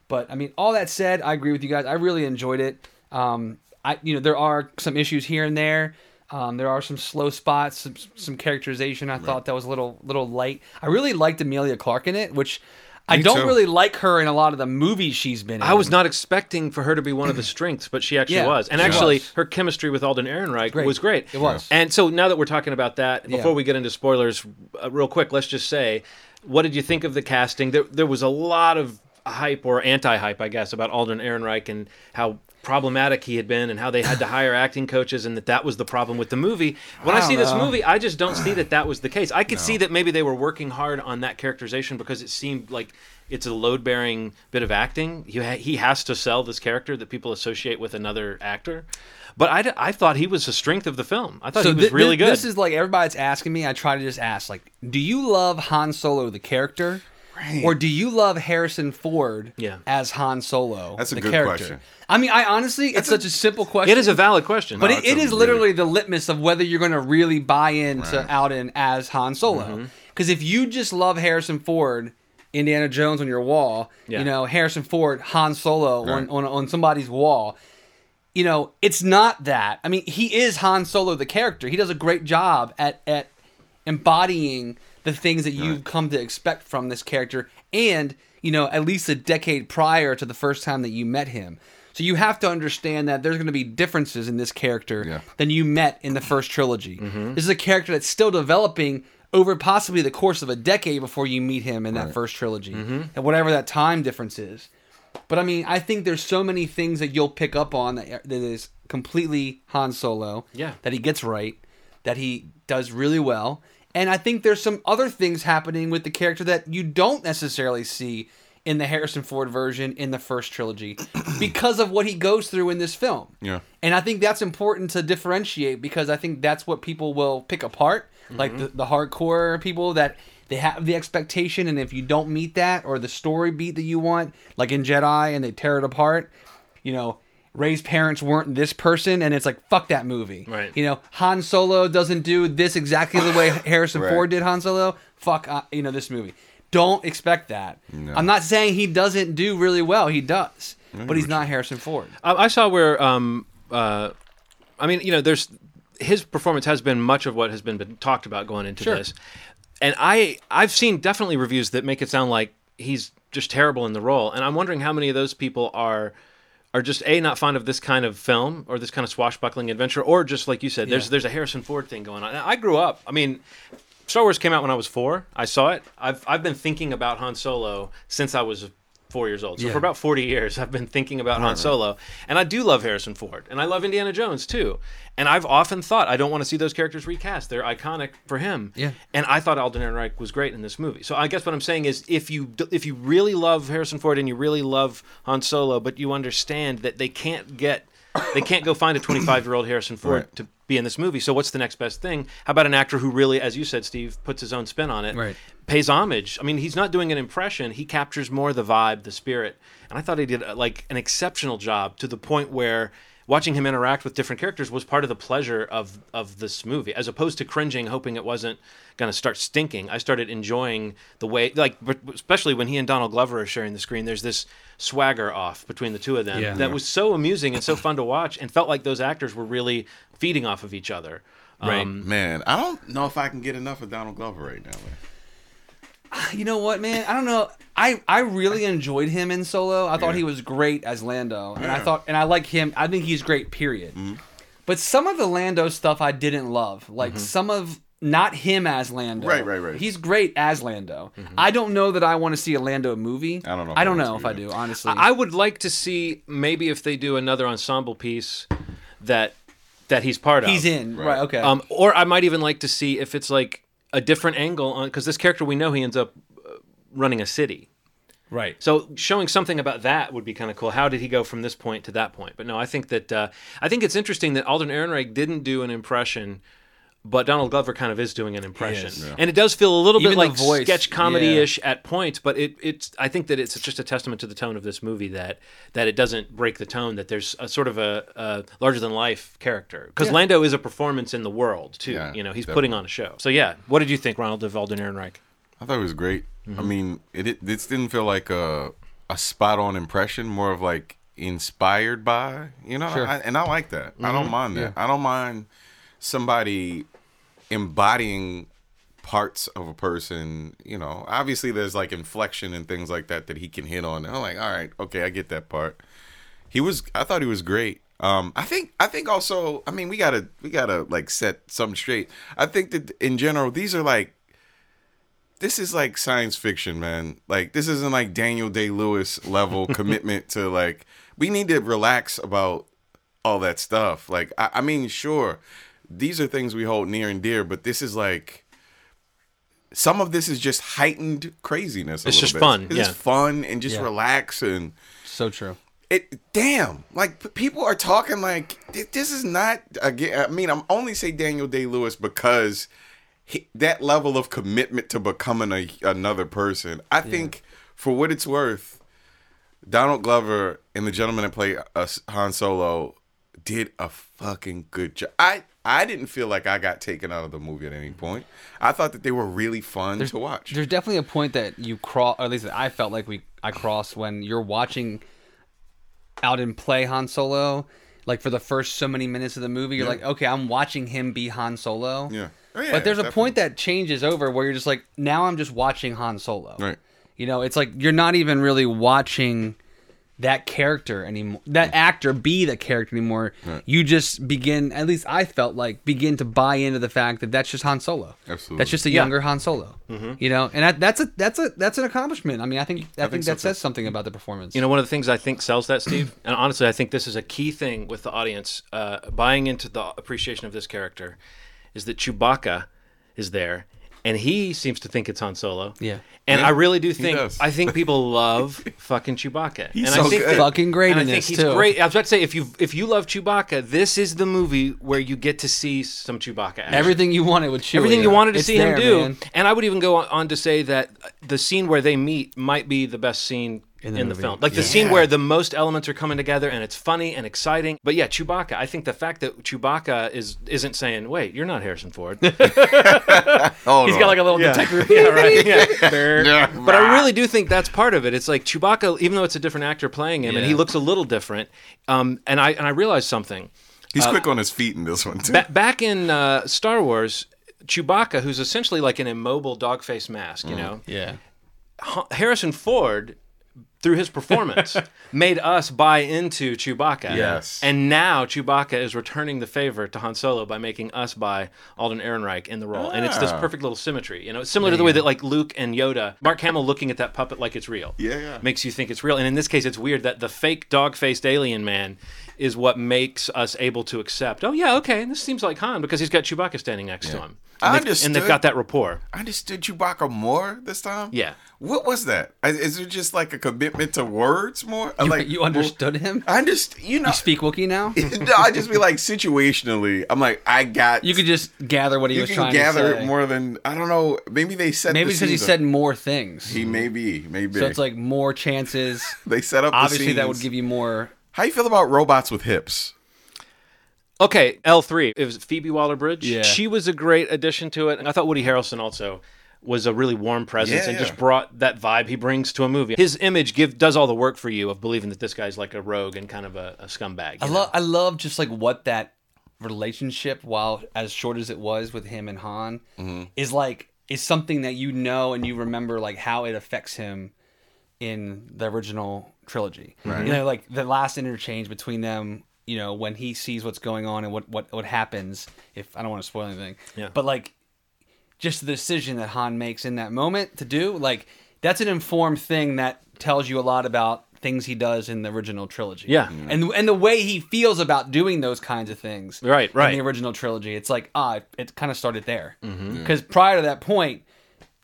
But, I mean, all that said, I agree with you guys. I really enjoyed it. Um, I, you know, there are some issues here and there. Um, there are some slow spots, some, some characterization. I right. thought that was a little little light. I really liked Emilia Clarke in it, which... Me I don't too. really like her in a lot of the movies she's been in. I was not expecting for her to be one of the strengths, but she actually yeah, was. And actually, was. her chemistry with Alden Ehrenreich great. was great. It was. And so now that we're talking about that, before yeah. we get into spoilers, uh, real quick, let's just say, what did you think of the casting? There, there was a lot of... hype or anti-hype, I guess, about Alden Ehrenreich and how problematic he had been and how they had to hire acting coaches and that that was the problem with the movie. When I, I see know. this movie, I just don't see that that was the case. I could no. see that maybe they were working hard on that characterization because it seemed like it's a load-bearing bit of acting. He, ha- he has to sell this character that people associate with another actor. But I, d- I thought he was the strength of the film. I thought so he was th- really good. This is like everybody's asking me. I try to just ask, like, do you love Han Solo, the character? Right. Or do you love Harrison Ford yeah. as Han Solo? That's a the good character? question. I mean, I honestly, it's, it's such a, a simple question. It is a valid question. But no, it, it is really... literally the litmus of whether you're going to really buy into right. Alden as Han Solo. Because mm-hmm. if you just love Harrison Ford, Indiana Jones on your wall, yeah. you know, Harrison Ford, Han Solo right. on, on, on somebody's wall, you know, it's not that. I mean, he is Han Solo, the character. He does a great job at at embodying the things that you've right. come to expect from this character, and, you know, at least a decade prior to the first time that you met him. So you have to understand that there's going to be differences in this character yeah. than you met in the first trilogy. Mm-hmm. This is a character that's still developing over possibly the course of a decade before you meet him in right. that first trilogy, mm-hmm. and whatever that time difference is. But, I mean, I think there's so many things that you'll pick up on that, that is completely Han Solo, yeah. that he gets right, that he does really well. And I think there's some other things happening with the character that you don't necessarily see in the Harrison Ford version in the first trilogy because of what he goes through in this film. Yeah. And I think that's important to differentiate, because I think that's what people will pick apart, mm-hmm. like the, the hardcore people that they have the expectation, and if you don't meet that or the story beat that you want, like in Jedi, and they tear it apart, you know, Rey's parents weren't this person, and it's like, fuck that movie. Right. You know, Han Solo doesn't do this exactly the way Harrison right. Ford did Han Solo. Fuck, uh, you know, this movie. Don't expect that. No. I'm not saying he doesn't do really well. He does. But he's not Harrison Ford. I, I saw where, um, uh, I mean, you know, there's his performance has been much of what has been, been talked about going into sure. this. And I, I've seen definitely reviews that make it sound like he's just terrible in the role. And I'm wondering how many of those people are... are just, A, not fond of this kind of film or this kind of swashbuckling adventure, or just like you said, there's yeah. there's a Harrison Ford thing going on. I grew up, I mean, Star Wars came out when I was four. I saw it. I've I've been thinking about Han Solo since I was four years old. So yeah. for about forty years, I've been thinking about right, Han Solo. Right. And I do love Harrison Ford. And I love Indiana Jones, too. And I've often thought, I don't want to see those characters recast. They're iconic for him. Yeah. And I thought Alden Ehrenreich was great in this movie. So I guess what I'm saying is, if you if you really love Harrison Ford and you really love Han Solo, but you understand that they can't get, they can't go find a twenty-five-year-old Harrison Ford right. to be in this movie. So what's the next best thing? How about an actor who really, as you said, Steve, puts his own spin on it? Right. Pays homage. I mean, he's not doing an impression. He captures more the vibe, the spirit. And I thought he did like an exceptional job, to the point where watching him interact with different characters was part of the pleasure of of this movie, as opposed to cringing, hoping it wasn't going to start stinking. I started enjoying the way, like, especially when he and Donald Glover are sharing the screen, there's this swagger off between the two of them yeah. that was so amusing and so fun to watch, and felt like those actors were really feeding off of each other. Right. Um, man, I don't know if I can get enough of Donald Glover right now, man. You know what, man? I don't know. I, I really enjoyed him in Solo. I thought yeah. he was great as Lando, and yeah. I thought, and I like him. I think he's great. Period. Mm-hmm. But some of the Lando stuff I didn't love. Like mm-hmm. some of not him as Lando. Right, right, right. He's great as Lando. Mm-hmm. I don't know that I want to see a Lando movie. I don't know. If I don't I know if I do. Honestly, I would like to see maybe if they do another ensemble piece that that he's part of. He's in. Right. right okay. Um. Or I might even like to see if it's like a different angle on, because this character, we know he ends up running a city, right? So showing something about that would be kind of cool. How did he go from this point to that point? But no, I think that uh, I think it's interesting that Alden Ehrenreich didn't do an impression, but Donald Glover kind of is doing an impression, yeah. and it does feel a little Even bit like voice, sketch comedy-ish yeah. at points. But it it's I think that it's just a testament to the tone of this movie that that it doesn't break the tone. That there's a sort of a, a larger than life character, because yeah. Lando is a performance in the world too. Yeah, you know, he's definitely putting on a show. So yeah, what did you think, Ronald, of Alden Ehrenreich? I thought it was great. Mm-hmm. I mean, it, it this didn't feel like a a spot on impression, more of like inspired by, you know, sure. I, and I like that. Mm-hmm. I don't mind that. Yeah. I don't mind somebody embodying parts of a person. You know, obviously there's like inflection and things like that that he can hit on. And I'm like, all right, okay, I get that part. He was, I thought he was great. Um, I think, I think also, I mean, we gotta, we gotta like set something straight. I think that in general, these are like, this is like science fiction, man. Like, this isn't like Daniel Day-Lewis level commitment to, like, we need to relax about all that stuff. Like, I, I mean, sure, these are things we hold near and dear, but this is like, some of this is just heightened craziness. A it's little just bit. fun. It's yeah. just fun and just yeah. relax. And so true. It damn, like, people are talking like, this is not, again, I mean, I'm only say Daniel Day-Lewis because he, that level of commitment to becoming a, another person. I yeah. think for what it's worth, Donald Glover and the gentleman that played uh, Han Solo did a fucking good job. I, I didn't feel like I got taken out of the movie at any point. I thought that they were really fun there's, to watch. There's definitely a point that you cross, or at least that I felt like we I crossed, when you're watching Alden play Han Solo, like for the first so many minutes of the movie, you're yeah. like, okay, I'm watching him be Han Solo. Yeah. Oh, yeah, but there's definitely a point that changes over where you're just like, now I'm just watching Han Solo. Right. You know, it's like you're not even really watching that character anymore, that actor be the character anymore. Right. You just begin, at least I felt like, begin to buy into the fact that that's just Han Solo. Absolutely. That's just a younger yeah. Han Solo. Mm-hmm. You know, and that, that's a that's a that's an accomplishment. I mean, I think I, I think, think that so says something about the performance. You know, one of the things I think sells that, Steve, and honestly, I think this is a key thing with the audience uh, buying into the appreciation of this character, is that Chewbacca is there. And he seems to think it's Han Solo. Yeah. And yeah, I really do think, I think people love fucking Chewbacca. He's and so I think good. fucking great and in I think this, he's too. great. I was about to say, if you if you love Chewbacca, this is the movie where you get to see some Chewbacca action. Everything you wanted with Chewie. Everything you wanted to it's see there, him do. Man. And I would even go on to say that the scene where they meet might be the best scene in the, in the film. Like yeah. the scene where the most elements are coming together and it's funny and exciting. But yeah, Chewbacca, I think the fact that Chewbacca is, isn't saying, wait, you're not Harrison Ford. He's got like a little yeah. detective. Yeah, right. Yeah. But I really do think that's part of it. It's like Chewbacca, even though it's a different actor playing him yeah. and he looks a little different. Um, and I and I realized something. He's uh, quick on his feet in this one too. Ba- back in uh, Star Wars, Chewbacca, who's essentially like an immobile dog face mask, you mm. know? Yeah. Ha- Harrison Ford, through his performance, made us buy into Chewbacca. Yes. And now Chewbacca is returning the favor to Han Solo by making us buy Alden Ehrenreich in the role. Ah. And it's this perfect little symmetry. You know, it's similar yeah. to the way that like Luke and Yoda, Mark Hamill looking at that puppet like it's real. Yeah, yeah. Makes you think it's real. And in this case, it's weird that the fake dog-faced alien man is what makes us able to accept, oh yeah, okay, this seems like Han, because he's got Chewbacca standing next yeah. to him. And I understood. And they've got that rapport. I understood Chewbacca more this time. Yeah. What was that? Is it just like a commitment to words more? You, like, you understood well, him? I understand. You know, you speak Wookiee now? No, I just be like, situationally, I'm like, I got... You could just gather what he was trying to say. You can gather more than, I don't know, maybe they set maybe the because season. He said more things. He may be, maybe. So it's like more chances. They set up Obviously, the scenes. That would give you more... How you feel about robots with hips? Okay, L three. It was Phoebe Waller-Bridge. Yeah. She was a great addition to it. And I thought Woody Harrelson also was a really warm presence yeah, and yeah. just brought that vibe he brings to a movie. His image give, does all the work for you of believing that this guy's like a rogue and kind of a, a scumbag. I, lo- I love just like what that relationship, while as short as it was with him and Han, mm-hmm. is like is something that you know and you remember like how it affects him in the original trilogy, right. You know, like the last interchange between them, you know, when he sees what's going on and what what, what happens, if I don't want to spoil anything, yeah. but like just the decision that Han makes in that moment to do, like that's an informed thing that tells you a lot about things he does in the original trilogy. Yeah. Mm-hmm. And and the way he feels about doing those kinds of things right, right. in the original trilogy, it's like, ah, it, it kind of started there. Because mm-hmm. yeah. prior to that point,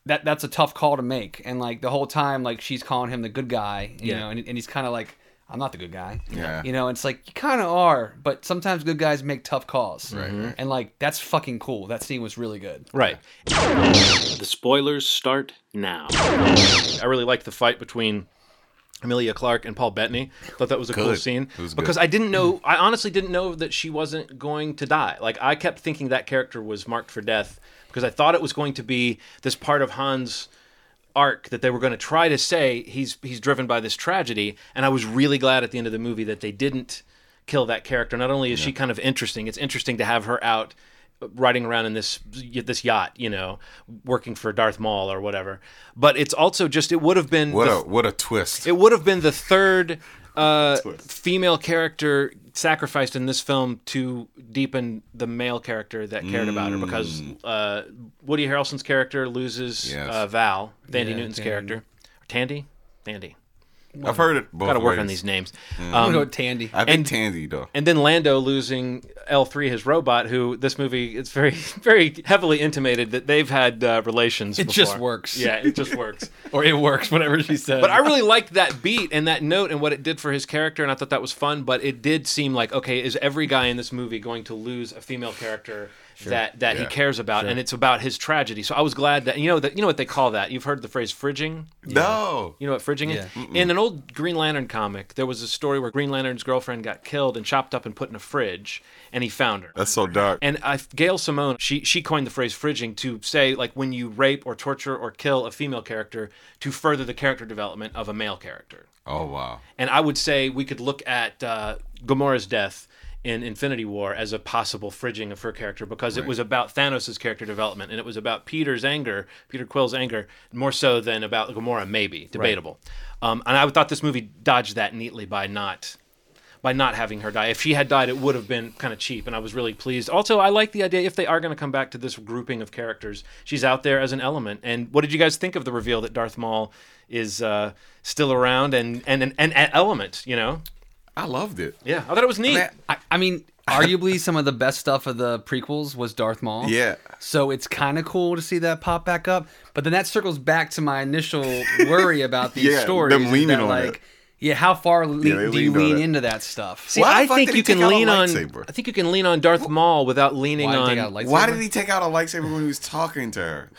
That that's a tough call to make, and like the whole time, like she's calling him the good guy, you yeah. know, and and he's kind of like, I'm not the good guy, yeah, you know. It's like you kind of are, but sometimes good guys make tough calls, right? Mm-hmm. And like that's fucking cool. That scene was really good, right? The spoilers start now. I really liked the fight between Emilia Clarke and Paul Bettany. I thought that was a good. cool scene because good. I didn't know. I honestly didn't know that she wasn't going to die. Like I kept thinking that character was marked for death. Because I thought it was going to be this part of Han's arc that they were going to try to say he's he's driven by this tragedy. And I was really glad at the end of the movie that they didn't kill that character. Not only is yeah. she kind of interesting, it's interesting to have her out riding around in this this yacht, you know, working for Darth Maul or whatever. But it's also just, it would have been... What, the, a, what a twist. It would have been the third uh, female character sacrificed in this film to deepen the male character that cared mm. about her, because uh, Woody Harrelson's character loses yes. uh, Val, Thandie yeah, Newton's Tandy. character. Or Tandy? Tandy. Well, I've heard it both Gotta ways. work on these names. Mm. Um, I'm going to go Tandy. I think Tandy, though. And then Lando losing L three, his robot, who this movie, it's very very heavily intimated that they've had uh, relations It before. just works. Yeah, it just works. Or it works, whatever she said. But I really liked that beat and that note and what it did for his character, and I thought that was fun, but it did seem like, okay, is every guy in this movie going to lose a female character Sure. that that yeah. he cares about, sure. and it's about his tragedy. So I was glad that, you know, that you know what they call that? You've heard the phrase fridging? Yeah. No. You know what fridging yeah. is? Mm-mm. In an old Green Lantern comic, there was a story where Green Lantern's girlfriend got killed and chopped up and put in a fridge, and he found her. That's so dark. And I, Gail Simone, she she coined the phrase fridging to say, like, when you rape or torture or kill a female character to further the character development of a male character. Oh, wow. And I would say we could look at uh, Gamora's death in Infinity War as a possible fridging of her character, because right. it was about Thanos' character development, and it was about Peter's anger, Peter Quill's anger, more so than about Gamora, maybe, debatable. Right. Um, and I thought this movie dodged that neatly by not... by not having her die. If she had died, it would have been kind of cheap, and I was really pleased. Also, I like the idea, if they are going to come back to this grouping of characters, she's out there as an element. And what did you guys think of the reveal that Darth Maul is uh, still around and and an and, and element, you know? I loved it. Yeah, I thought it was neat. I mean, I, I mean arguably some of the best stuff of the prequels was Darth Maul. Yeah. So it's kind of cool to see that pop back up. But then that circles back to my initial worry about these yeah, stories. Them leaning that, on like, it. Yeah, how far le- yeah, do you lean into that stuff? See, I think you can lean on. I think you can lean on Darth Maul without leaning on. Why did he take out a lightsaber when he was talking to her?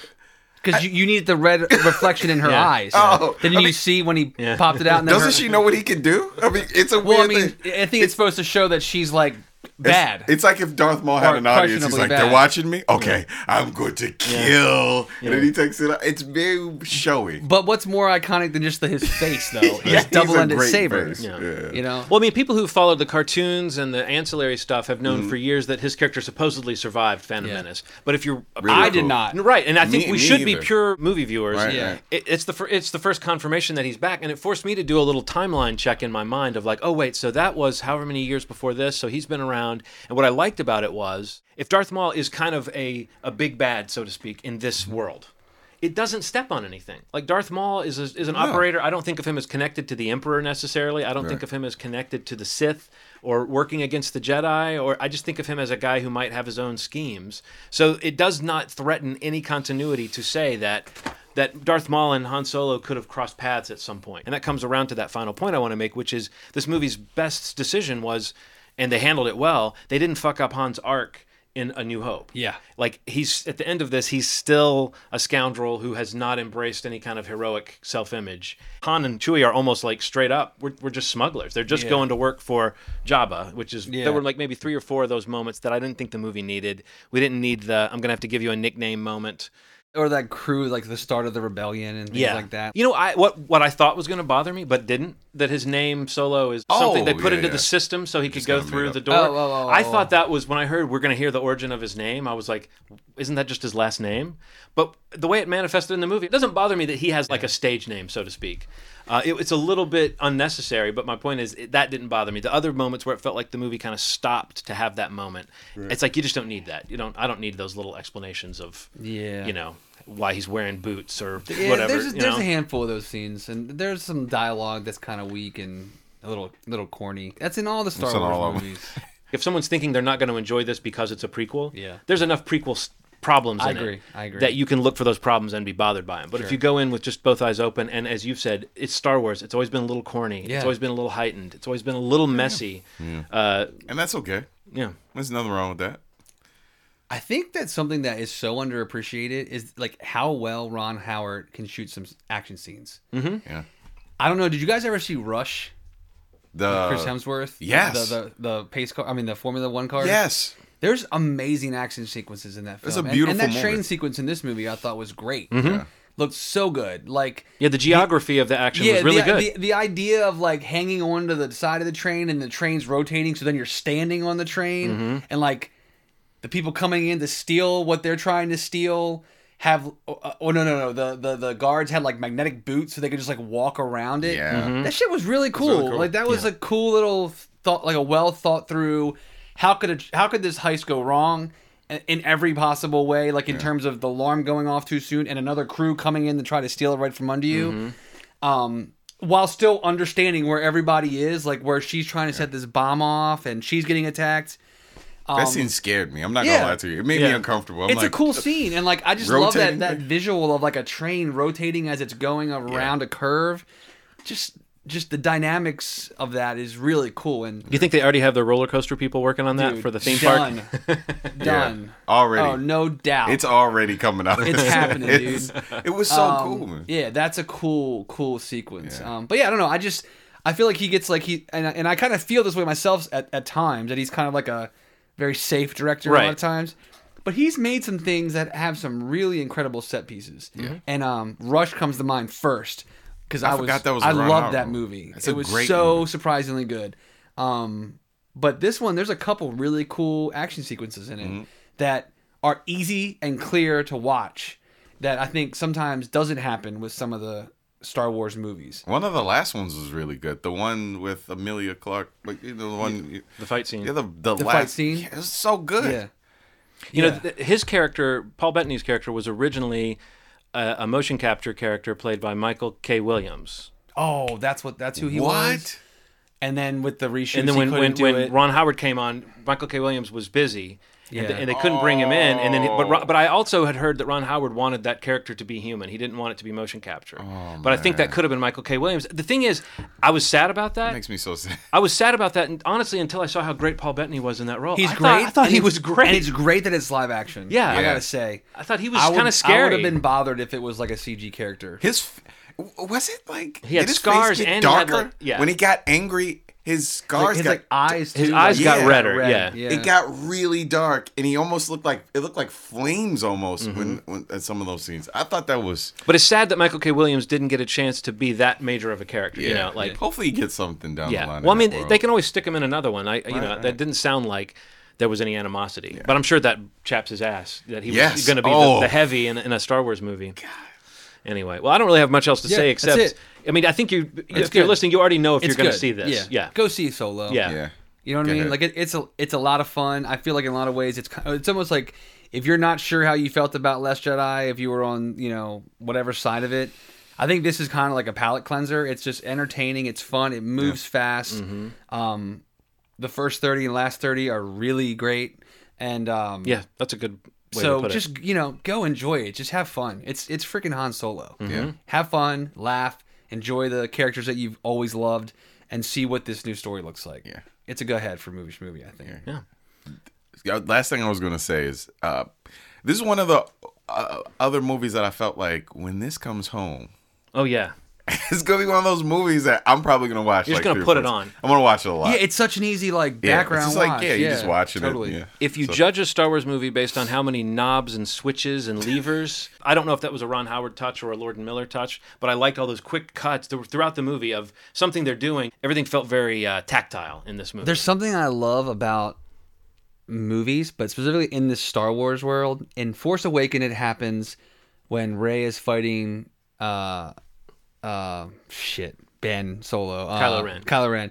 Because you, you needed the red reflection in her yeah. eyes. Oh, then you mean, see when he yeah. popped it out. And then doesn't her... she know what he can do? I mean, it's a weird well, I mean, thing. I think it's, it's supposed to show that she's like bad. It's, it's like if Darth Maul had an audience, he's like, bad. They're watching me? Okay, yeah. I'm going to kill. Yeah. And then he takes it out. It's very showy. But what's more iconic than just the, his face, though? yeah, his double-ended saber. Yeah. Yeah. You know? Well, I mean, people who followed the cartoons and the ancillary stuff have known mm-hmm. for years that his character supposedly survived Phantom yeah. Menace. But if you're... Really I cool. did not. Right, and I think me, we me should either. be pure movie viewers. Right, yeah. right. It, it's, the fir- it's the first confirmation that he's back, and it forced me to do a little timeline check in my mind of like, oh, wait, so that was however many years before this, so he's been around. And what I liked about it was, if Darth Maul is kind of a, a big bad, so to speak, in this world, it doesn't step on anything. Like, Darth Maul is a, is an yeah. operator. I don't think of him as connected to the Emperor necessarily. I don't right. think of him as connected to the Sith or working against the Jedi. Or I just think of him as a guy who might have his own schemes. So it does not threaten any continuity to say that... that Darth Maul and Han Solo could have crossed paths at some point. And that comes around to that final point I want to make, which is this movie's best decision was, and they handled it well, they didn't fuck up Han's arc in A New Hope. Yeah. Like, he's at the end of this, he's still a scoundrel who has not embraced any kind of heroic self-image. Han and Chewie are almost like straight up, we're, we're just smugglers. They're just yeah. going to work for Jabba, which is, yeah. there were like maybe three or four of those moments that I didn't think the movie needed. We didn't need the, I'm going to have to give you a nickname moment. Or that crew, like the start of the rebellion and things yeah. like that. You know, I what what I thought was going to bother me, but didn't, that his name Solo is something oh, they put yeah, into yeah. the system so he could just go through the door. Oh, oh, oh, I thought that was, when I heard we're going to hear the origin of his name, I was like, isn't that just his last name? But the way it manifested in the movie, it doesn't bother me that he has like yeah. a stage name, so to speak. Uh, it, it's a little bit unnecessary, but my point is it, that didn't bother me. The other moments where it felt like the movie kind of stopped to have that moment, right. it's like you just don't need that. You don't. I don't need those little explanations of, yeah. you know, why he's wearing boots or yeah, whatever. There's, a, you there's know? a handful of those scenes, and there's some dialogue that's kind of weak and a little little corny. That's in all the Star Wars all movies. If someone's thinking they're not going to enjoy this because it's a prequel, yeah. there's enough prequel st- problems I in agree, it I agree. that you can look for those problems and be bothered by them. But sure. if you go in with just both eyes open, and as you've said, it's Star Wars. It's always been a little corny. Yeah. It's always been a little heightened. It's always been a little messy. Yeah. Uh, and that's okay. Yeah. There's nothing wrong with that. I think that something that is so underappreciated is like how well Ron Howard can shoot some action scenes. Mm-hmm. Yeah. I don't know. Did you guys ever see Rush? The Chris Hemsworth? Yes. The, the, the pace car. I mean, the Formula One car. Yes. There's amazing action sequences in that film. It's a beautiful and, and that moment. Train sequence in this movie I thought was great. Mm-hmm. Yeah. Looked so good. Like Yeah, the geography the, of the action yeah, was really the, good. The, the idea of like hanging on to the side of the train and the train's rotating, so then you're standing on the train mm-hmm. and like the people coming in to steal what they're trying to steal have uh, oh no no no the, the the guards had like magnetic boots so they could just like walk around it. Yeah. Mm-hmm. That shit was really cool. Was really cool. Like that was yeah. a cool little thought, like a well thought through How could a, how could this heist go wrong in every possible way, like in yeah. terms of the alarm going off too soon and another crew coming in to try to steal it right from under you, mm-hmm. um, while still understanding where everybody is, like where she's trying to yeah. set this bomb off and she's getting attacked. Um, that scene scared me. I'm not yeah. going to lie to you. It made yeah. me uncomfortable. I'm it's like, a cool scene. And like I just love that, that visual of like a train rotating as it's going around yeah. a curve. Just... Just the dynamics of that is really cool. And you think they already have the roller coaster people working on that dude, for the theme done. park? Done, done yeah. already. Oh, no doubt, it's already coming out. It's happening, it's, dude. It was so um, cool, man. Yeah, that's a cool, cool sequence. Yeah. Um, but yeah, I don't know. I just I feel like he gets like he and and I kind of feel this way myself at, at times that he's kind of like a very safe director right. a lot of times. But he's made some things that have some really incredible set pieces. Yeah. And um, Rush comes to mind first. Because I, I was, that was I loved that movie. That's it was so movie. surprisingly good. Um, But this one, there's a couple really cool action sequences in it mm-hmm. that are easy and clear to watch that I think sometimes doesn't happen with some of the Star Wars movies. One of the last ones was really good. The one with Emilia Clarke, like you know, the one the fight scene. Yeah, the the, the last, fight scene. Yeah, it was so good. Yeah. You yeah. know, th- his character, Paul Bettany's character, was originally a, a motion capture character played by Michael K. Williams. Oh, that's what that's who he what? was. What? And then with the reshoots, and then when he when, do when it. Ron Howard came on, Michael K. Williams was busy. Yeah. And, th- and they couldn't oh. bring him in, and then but but I also had heard that Ron Howard wanted that character to be human. He didn't want it to be motion capture. Oh, but man. I think that could have been Michael K. Williams. The thing is, I was sad about that. It makes me so sad. I was sad about that, and honestly, until I saw how great Paul Bettany was in that role. He's I great. Thought, I thought he was great. And it's great that it's live action. Yeah, yeah. I gotta say, I thought he was kind of scary. I would have been bothered if it was like a C G character. His was it like he had scars face get and darker he had like, yeah. when he got angry. His scars, his, got, like, eyes, too. His eyes yeah, got redder. Red. Yeah. yeah, it got really dark, and he almost looked like it looked like flames almost mm-hmm. when, when at some of those scenes. I thought that was. But it's sad that Michael K. Williams didn't get a chance to be that major of a character. Yeah. You know, like yeah. hopefully he gets something down yeah. the line. Well, I mean, world. They can always stick him in another one. I, you right, know, right. that didn't sound like there was any animosity, yeah. but I'm sure that chaps his ass that he yes. was going to be oh. the, the heavy in, in a Star Wars movie. God. Anyway, well, I don't really have much else to yeah, say except, that's it. I mean, I think you, if good. you're listening, you already know if it's you're going to see this. Yeah. yeah, go see Solo. Yeah, yeah. you know what Go I mean. Ahead. Like it, it's a, it's a lot of fun. I feel like in a lot of ways, it's, it's almost like if you're not sure how you felt about Last Jedi, if you were on, you know, whatever side of it, I think this is kind of like a palate cleanser. It's just entertaining. It's fun. It moves yeah. fast. Mm-hmm. Um, the first thirty and last thirty are really great. And um, yeah, that's a good. Way so just it. you know, go enjoy it. Just have fun. It's it's freaking Han Solo. Mm-hmm. Yeah. Have fun, laugh, enjoy the characters that you've always loved, and see what this new story looks like. Yeah, it's a go ahead for movie movie. I think. Yeah. yeah. Last thing I was gonna say is, uh, this is one of the uh, other movies that I felt like when this comes home. Oh yeah. It's gonna be one of those movies that I'm probably gonna watch. You're just like gonna put it on. I'm gonna watch it a lot. Yeah, it's such an easy like background. Yeah, it's just like yeah, yeah, you just watch it. Totally. Yeah. If you so. judge a Star Wars movie based on how many knobs and switches and levers, I don't know if that was a Ron Howard touch or a Lord Miller touch, but I liked all those quick cuts throughout the movie of something they're doing. Everything felt very uh, tactile in this movie. There's something I love about movies, but specifically in this Star Wars world. In Force Awakens, it happens when Rey is fighting. Uh, Uh, shit, Ben Solo, uh, Kylo Ren, Kylo Ren,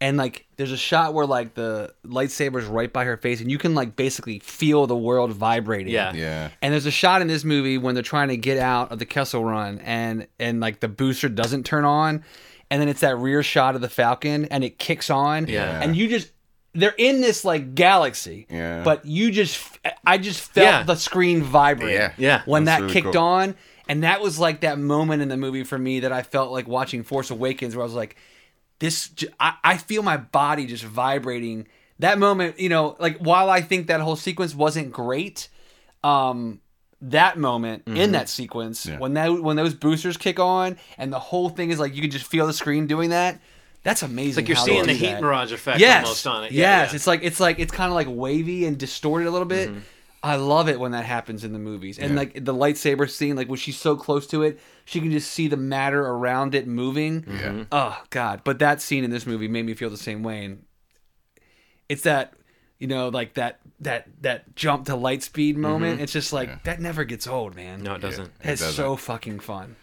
and like there's a shot where like the lightsaber's right by her face, and you can like basically feel the world vibrating. Yeah, yeah. And there's a shot in this movie when they're trying to get out of the Kessel Run, and and like the booster doesn't turn on, and then it's that rear shot of the Falcon, and it kicks on. Yeah, and you just. They're in this like galaxy, yeah. but you just, I just felt yeah. the screen vibrate yeah. Yeah. when That's that really kicked cool. on. And that was like that moment in the movie for me that I felt like watching Force Awakens where I was like, this, I, I feel my body just vibrating. That moment, you know, like while I think that whole sequence wasn't great, um, that moment mm-hmm. in that sequence, yeah. when that, when those boosters kick on and the whole thing is like, you can just feel the screen doing that. That's amazing. It's like you're seeing the heat mirage effect yes. almost on it. Yeah, yes, yeah. it's like it's like it's kind of like wavy and distorted a little bit. Mm-hmm. I love it when that happens in the movies. And yeah. like the lightsaber scene, like when she's so close to it, she can just see the matter around it moving. Yeah. Oh God! But that scene in this movie made me feel the same way. And it's that, you know, like that that that jump to light speed moment. Mm-hmm. It's just like yeah. that never gets old, man. No, it doesn't. Yeah, it it's doesn't. So fucking fun.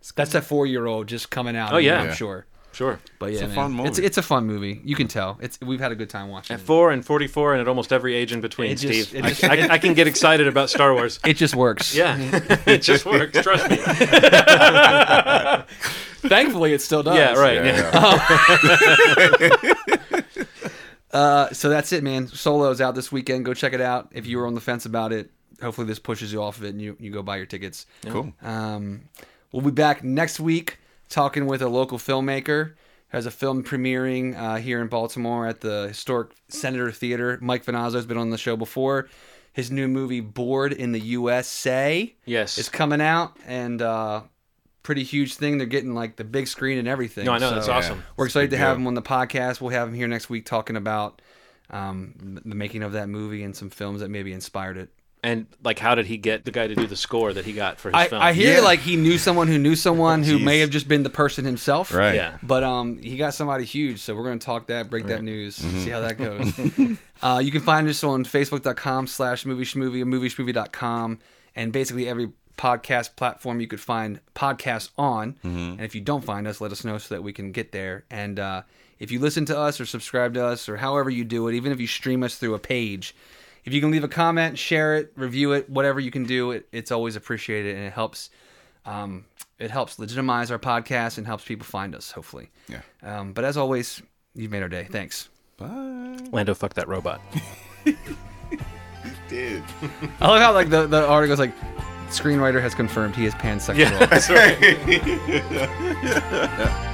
It's That's cool. a four year old just coming out. Oh yeah, I'm yeah. sure. Sure, but yeah, it's a man. fun movie. It's, it's a fun movie. You can tell. It's we've had a good time watching. At four and forty-four, and at almost every age in between, just, Steve, it just, I, it, I, I can get excited about Star Wars. It just works. Yeah, it just works. Trust me. Thankfully, it still does. Yeah, right. Yeah, yeah. Yeah. uh, so that's it, man. Solo's out this weekend. Go check it out. If you were on the fence about it, hopefully this pushes you off of it, and you you go buy your tickets. Yeah. Cool. Um, we'll be back next week. Talking with a local filmmaker who has a film premiering uh, here in Baltimore at the historic Senator Theater. Mike Venazzo has been on the show before. His new movie, Bored in the U S A, yes, is coming out, and uh, pretty huge thing. They're getting like the big screen and everything. No, I know so that's awesome. We're excited to have him on the podcast. We'll have him here next week talking about um, the making of that movie and some films that maybe inspired it. And like, how did he get the guy to do the score that he got for his I, film? I hear yeah. like he knew someone who knew someone who may have just been the person himself. Right. Yeah. But um, he got somebody huge, so we're going to talk that, break right. that news, mm-hmm. see how that goes. uh, you can find us on facebook.com slash movie schmovie, movie schmovie dot com, and basically every podcast platform you could find podcasts on. Mm-hmm. And if you don't find us, let us know so that we can get there. And uh, if you listen to us or subscribe to us or however you do it, even if you stream us through a page, if you can leave a comment, share it, review it, whatever you can do, it, it's always appreciated, and it helps um, it helps legitimize our podcast and helps people find us, hopefully. Yeah. Um, but as always, you've made our day. Thanks. Bye. Lando, fuck that robot. Dude. I love how like the, the article's like, screenwriter has confirmed he is pansexual. Yeah, that's right.